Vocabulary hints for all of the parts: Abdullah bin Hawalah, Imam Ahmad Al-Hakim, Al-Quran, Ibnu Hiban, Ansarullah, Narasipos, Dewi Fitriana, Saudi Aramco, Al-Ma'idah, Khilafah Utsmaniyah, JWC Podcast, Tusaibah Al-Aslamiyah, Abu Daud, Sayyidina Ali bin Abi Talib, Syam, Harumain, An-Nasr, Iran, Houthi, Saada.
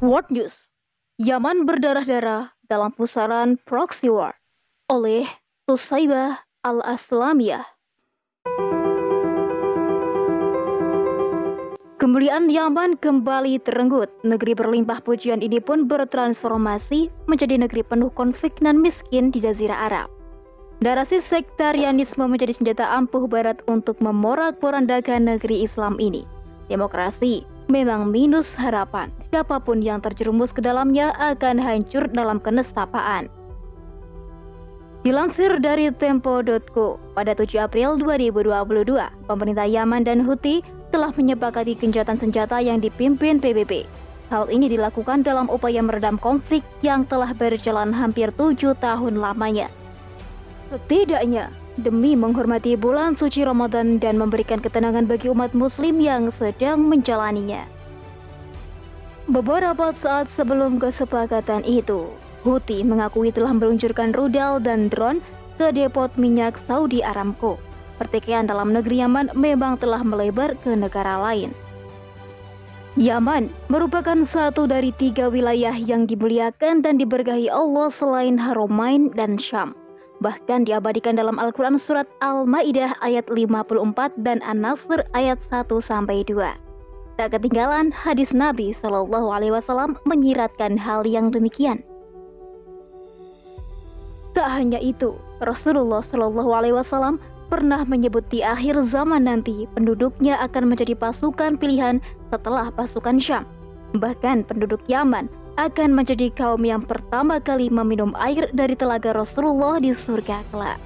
World News, Yaman berdarah-darah dalam pusaran proxy war oleh Tusaibah Al-Aslamiyah. Kemuliaan Yaman kembali terenggut. Negeri berlimpah pujian ini pun bertransformasi menjadi negeri penuh konflik dan miskin di Jazirah Arab. Narasi sektarianisme menjadi senjata ampuh Barat untuk memorak-porandakan negeri Islam ini. Demokrasi memang minus harapan. Siapapun yang terjerumus ke dalamnya akan hancur dalam kenestapaan. Dilansir dari Tempo.co, pada 7 April 2022, pemerintah Yaman dan Houthi telah menyepakati gencatan senjata yang dipimpin PBB. Hal ini dilakukan dalam upaya meredam konflik yang telah berjalan hampir 7 tahun lamanya. Setidaknya, demi menghormati bulan suci Ramadan dan memberikan ketenangan bagi umat muslim yang sedang menjalaninya. Beberapa saat sebelum kesepakatan itu, Houthi mengakui telah meluncurkan rudal dan drone ke depot minyak Saudi Aramco. Pertikaian dalam negeri Yaman memang telah melebar ke negara lain. Yaman merupakan satu dari 3 wilayah yang dimuliakan dan diberkahi Allah selain Harumain dan Syam. Bahkan diabadikan dalam Al-Quran Surat Al-Ma'idah ayat 54 dan An-Nasr ayat 1-2. Tak ketinggalan hadis Nabi SAW menyiratkan hal yang demikian. Tak hanya itu, Rasulullah SAW pernah menyebut di akhir zaman nanti penduduknya akan menjadi pasukan pilihan setelah pasukan Syam. Bahkan penduduk Yaman akan menjadi kaum yang pertama kali meminum air dari telaga Rasulullah di surga kelak.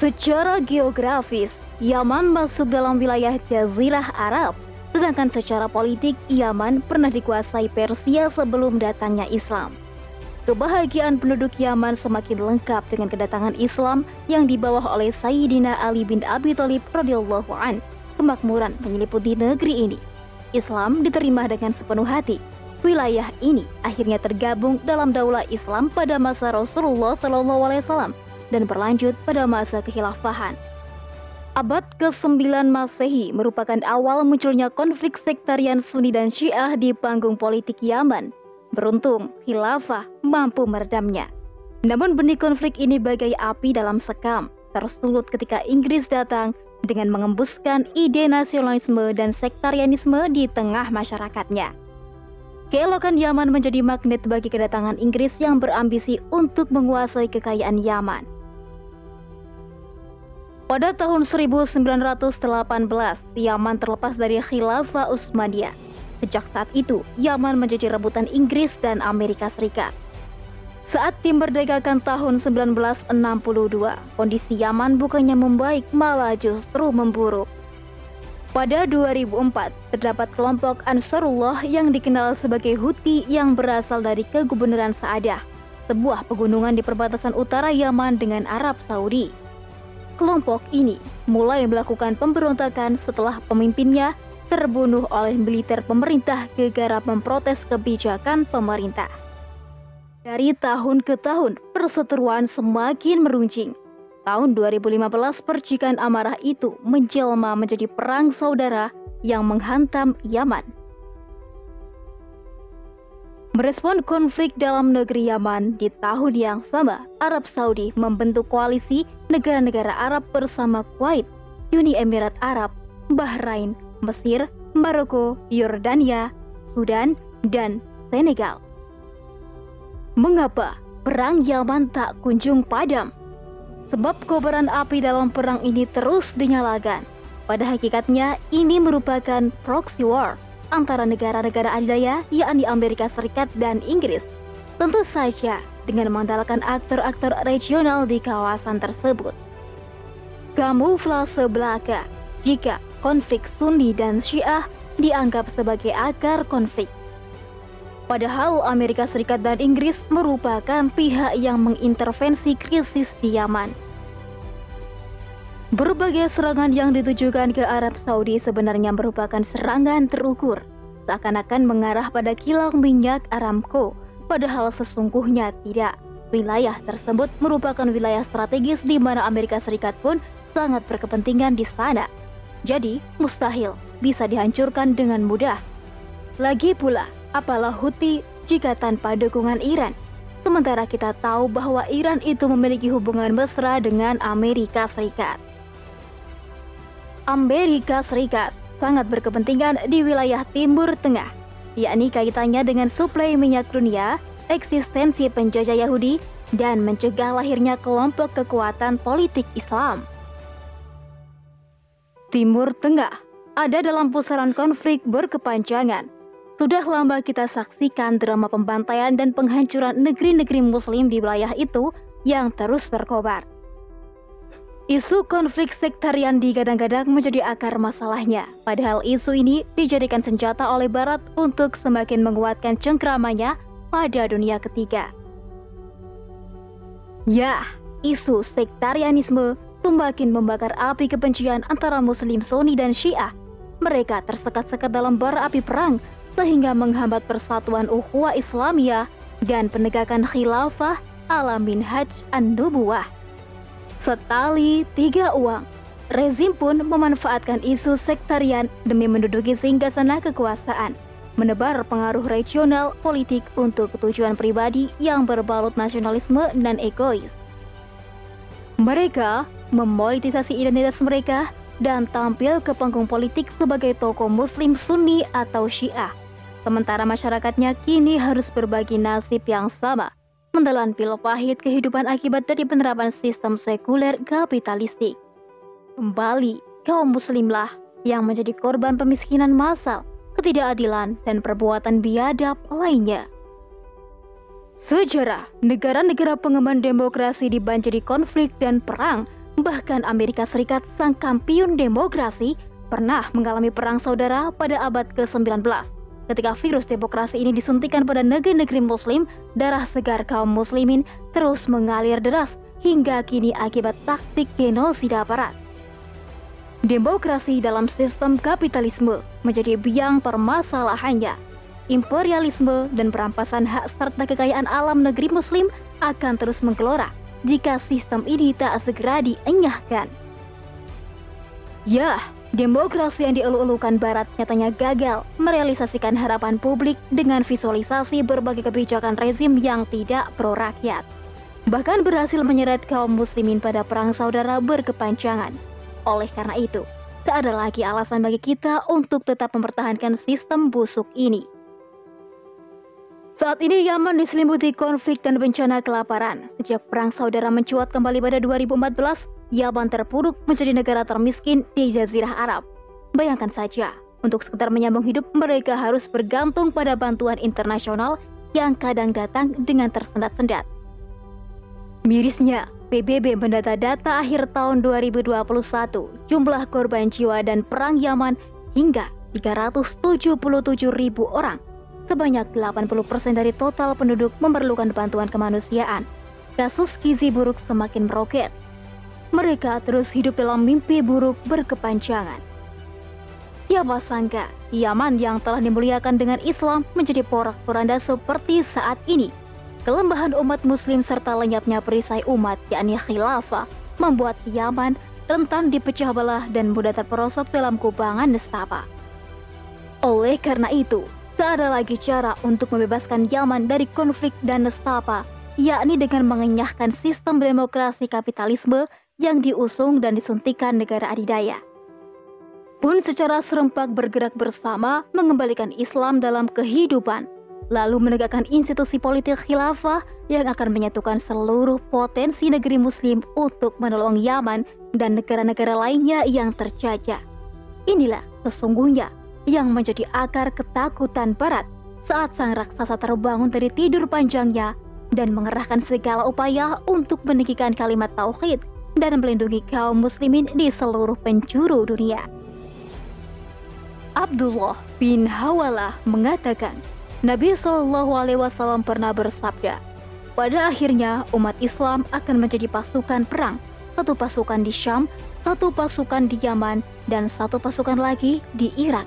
Secara geografis, Yaman masuk dalam wilayah Jazirah Arab, sedangkan secara politik Yaman pernah dikuasai Persia sebelum datangnya Islam. Kebahagiaan penduduk Yaman semakin lengkap dengan kedatangan Islam yang dibawa oleh Sayyidina Ali bin Abi Talib radhiyallahu an. Kemakmuran menyeliputi negeri ini. Islam diterima dengan sepenuh hati. Wilayah ini akhirnya tergabung dalam Daulah Islam pada masa Rasulullah SAW dan berlanjut pada masa kekhilafahan. Abad ke-9 Masehi merupakan awal munculnya konflik sektarian Sunni dan Syiah di panggung politik Yaman. Beruntung, khilafah mampu meredamnya. Namun benih konflik ini bagai api dalam sekam, tersulut ketika Inggris datang dengan mengembuskan ide nasionalisme dan sektarianisme di tengah masyarakatnya. Keelokan Yaman menjadi magnet bagi kedatangan Inggris yang berambisi untuk menguasai kekayaan Yaman. Pada tahun 1918, Yaman terlepas dari Khilafah Utsmaniyah. Sejak saat itu, Yaman menjadi rebutan Inggris dan Amerika Serikat. Saat dimerdekakan tahun 1962, kondisi Yaman bukannya membaik, malah justru memburuk. Pada 2004, terdapat kelompok Ansarullah yang dikenal sebagai Houthi yang berasal dari kegubernuran Saada, sebuah pegunungan di perbatasan utara Yaman dengan Arab Saudi. Kelompok ini mulai melakukan pemberontakan setelah pemimpinnya terbunuh oleh militer pemerintah gegara memprotes kebijakan pemerintah. Dari tahun ke tahun, perseteruan semakin meruncing. Tahun 2015, percikan amarah itu menjelma menjadi perang saudara yang menghantam Yaman. Merespon konflik dalam negeri Yaman, di tahun yang sama, Arab Saudi membentuk koalisi negara-negara Arab bersama Kuwait, Uni Emirat Arab, Bahrain, Mesir, Maroko, Yordania, Sudan, dan Senegal. Mengapa perang Yaman tak kunjung padam? Sebab kobaran api dalam perang ini terus dinyalakan. Pada hakikatnya, ini merupakan proxy war antara negara-negara adidaya, yakni Amerika Serikat dan Inggris. Tentu saja dengan mengandalkan aktor-aktor regional di kawasan tersebut. Kamuflase belaka jika konflik Sunni dan Syiah dianggap sebagai akar konflik. Padahal Amerika Serikat dan Inggris merupakan pihak yang mengintervensi krisis di Yaman. Berbagai serangan yang ditujukan ke Arab Saudi sebenarnya merupakan serangan terukur, seakan-akan mengarah pada kilang minyak Aramco, padahal sesungguhnya tidak. Wilayah tersebut merupakan wilayah strategis di mana Amerika Serikat pun sangat berkepentingan di sana. Jadi, mustahil bisa dihancurkan dengan mudah. Lagi pula, apalah Houthi jika tanpa dukungan Iran. Sementara kita tahu bahwa Iran itu memiliki hubungan mesra dengan Amerika Serikat. Amerika Serikat sangat berkepentingan di wilayah Timur Tengah, yakni kaitannya dengan suplai minyak dunia, eksistensi penjajah Yahudi, dan mencegah lahirnya kelompok kekuatan politik Islam. Timur Tengah ada dalam pusaran konflik berkepanjangan. Sudah lama kita saksikan drama pembantaian dan penghancuran negeri-negeri muslim di wilayah itu yang terus berkobar. Isu konflik sektarian digadang-gadang menjadi akar masalahnya. Padahal isu ini dijadikan senjata oleh Barat untuk semakin menguatkan cengkramannya pada dunia ketiga. Ya, isu sektarianisme semakin membakar api kebencian antara muslim Sunni dan Syiah. Mereka tersekat-sekat dalam bara api perang, sehingga menghambat persatuan ukhuwah Islamiyah dan penegakan khilafah ala minhaj an-nubuwah. Setali tiga uang, rezim pun memanfaatkan isu sektarian demi menduduki singgasana kekuasaan, menebar pengaruh regional politik untuk tujuan pribadi yang berbalut nasionalisme dan egois. Mereka mempolitisasi identitas mereka dan tampil ke panggung politik sebagai tokoh muslim sunni atau syiah. Sementara masyarakatnya kini harus berbagi nasib yang sama, mentelan pil pahit kehidupan akibat dari penerapan sistem sekuler kapitalistik. Kembali, kaum muslimlah yang menjadi korban pemiskinan massal, ketidakadilan, dan perbuatan biadab lainnya. Sejarah negara-negara pengemban demokrasi dibanjiri konflik dan perang. Bahkan Amerika Serikat, sang kampiun demokrasi, pernah mengalami perang saudara pada abad ke-19. Ketika virus demokrasi ini disuntikan pada negeri-negeri muslim, darah segar kaum muslimin terus mengalir deras hingga kini akibat taktik genosida barat. Demokrasi dalam sistem kapitalisme menjadi biang permasalahannya. Imperialisme dan perampasan hak serta kekayaan alam negeri muslim akan terus menggelora jika sistem ini tak segera dienyahkan. Yah, demokrasi yang dielu-elukan Barat nyatanya gagal merealisasikan harapan publik dengan visualisasi berbagai kebijakan rezim yang tidak pro-rakyat. Bahkan berhasil menyeret kaum muslimin pada perang saudara berkepanjangan. Oleh karena itu, tak ada lagi alasan bagi kita untuk tetap mempertahankan sistem busuk ini. Saat ini Yaman diselimuti konflik dan bencana kelaparan. Sejak perang saudara mencuat kembali pada 2014, Yaman terpuruk menjadi negara termiskin di Jazirah Arab. Bayangkan saja, untuk sekedar menyambung hidup mereka harus bergantung pada bantuan internasional yang kadang datang dengan tersendat-sendat. Mirisnya, PBB mendata data akhir tahun 2021, jumlah korban jiwa dan perang Yaman hingga 377.000 orang. Sebanyak 80% dari total penduduk memerlukan bantuan kemanusiaan. Kasus gizi buruk semakin meroket. Mereka terus hidup dalam mimpi buruk berkepanjangan. Siapa sangka, Yaman yang telah dimuliakan dengan Islam menjadi porak-poranda seperti saat ini. Kelembahan umat muslim serta lenyapnya perisai umat, yakni khilafah, membuat Yaman rentan dipecah belah dan mudah terperosok dalam kubangan nestapa. Oleh karena itu, tak ada lagi cara untuk membebaskan Yaman dari konflik dan nestapa, yakni dengan mengenyahkan sistem demokrasi kapitalisme yang diusung dan disuntikan negara adidaya. Pun secara serempak bergerak bersama mengembalikan Islam dalam kehidupan, lalu menegakkan institusi politik khilafah yang akan menyatukan seluruh potensi negeri muslim untuk menolong Yaman dan negara-negara lainnya yang terjajah. Inilah sesungguhnya yang menjadi akar ketakutan Barat saat sang raksasa terbangun dari tidur panjangnya dan mengerahkan segala upaya untuk meninggikan kalimat tauhid dan melindungi kaum muslimin di seluruh penjuru dunia. Abdullah bin Hawalah mengatakan, Nabi SAW pernah bersabda, pada akhirnya umat Islam akan menjadi pasukan perang, satu pasukan di Syam, satu pasukan di Yaman, dan satu pasukan lagi di Irak.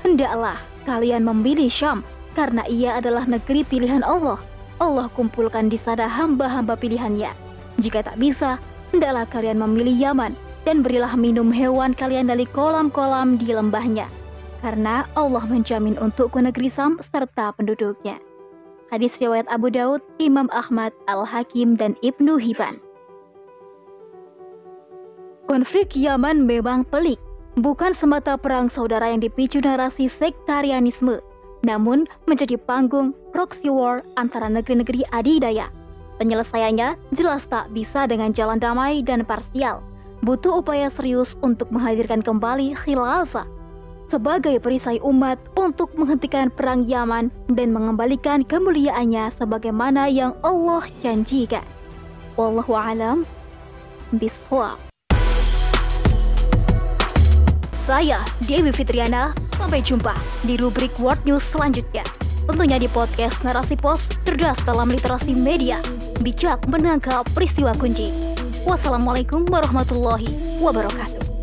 Hendaklah kalian memilih Syam, karena ia adalah negeri pilihan Allah. Allah kumpulkan di sana hamba-hamba pilihannya. Jika tak bisa, hendaklah kalian memilih Yaman, dan berilah minum hewan kalian dari kolam-kolam di lembahnya. karena Allah menjamin untukku negeri Syam serta penduduknya. Hadis riwayat Abu Daud, Imam Ahmad Al-Hakim, dan Ibnu Hiban. Konflik Yaman memang pelik, bukan semata perang saudara yang dipicu narasi sektarianisme, namun menjadi panggung proxy war antara negeri-negeri adidaya. Penyelesaiannya jelas tak bisa dengan jalan damai dan parsial, butuh upaya serius untuk menghadirkan kembali khilafah sebagai perisai umat untuk menghentikan perang Yaman dan mengembalikan kemuliaannya sebagaimana yang Allah janjikan. Wallahu a'lam bishawab. Saya Dewi Fitriana, sampai jumpa di rubrik World News selanjutnya. Tentunya di podcast Narasipos, cerdas dalam literasi media, bijak menangkap peristiwa kunci. Wassalamualaikum warahmatullahi wabarakatuh.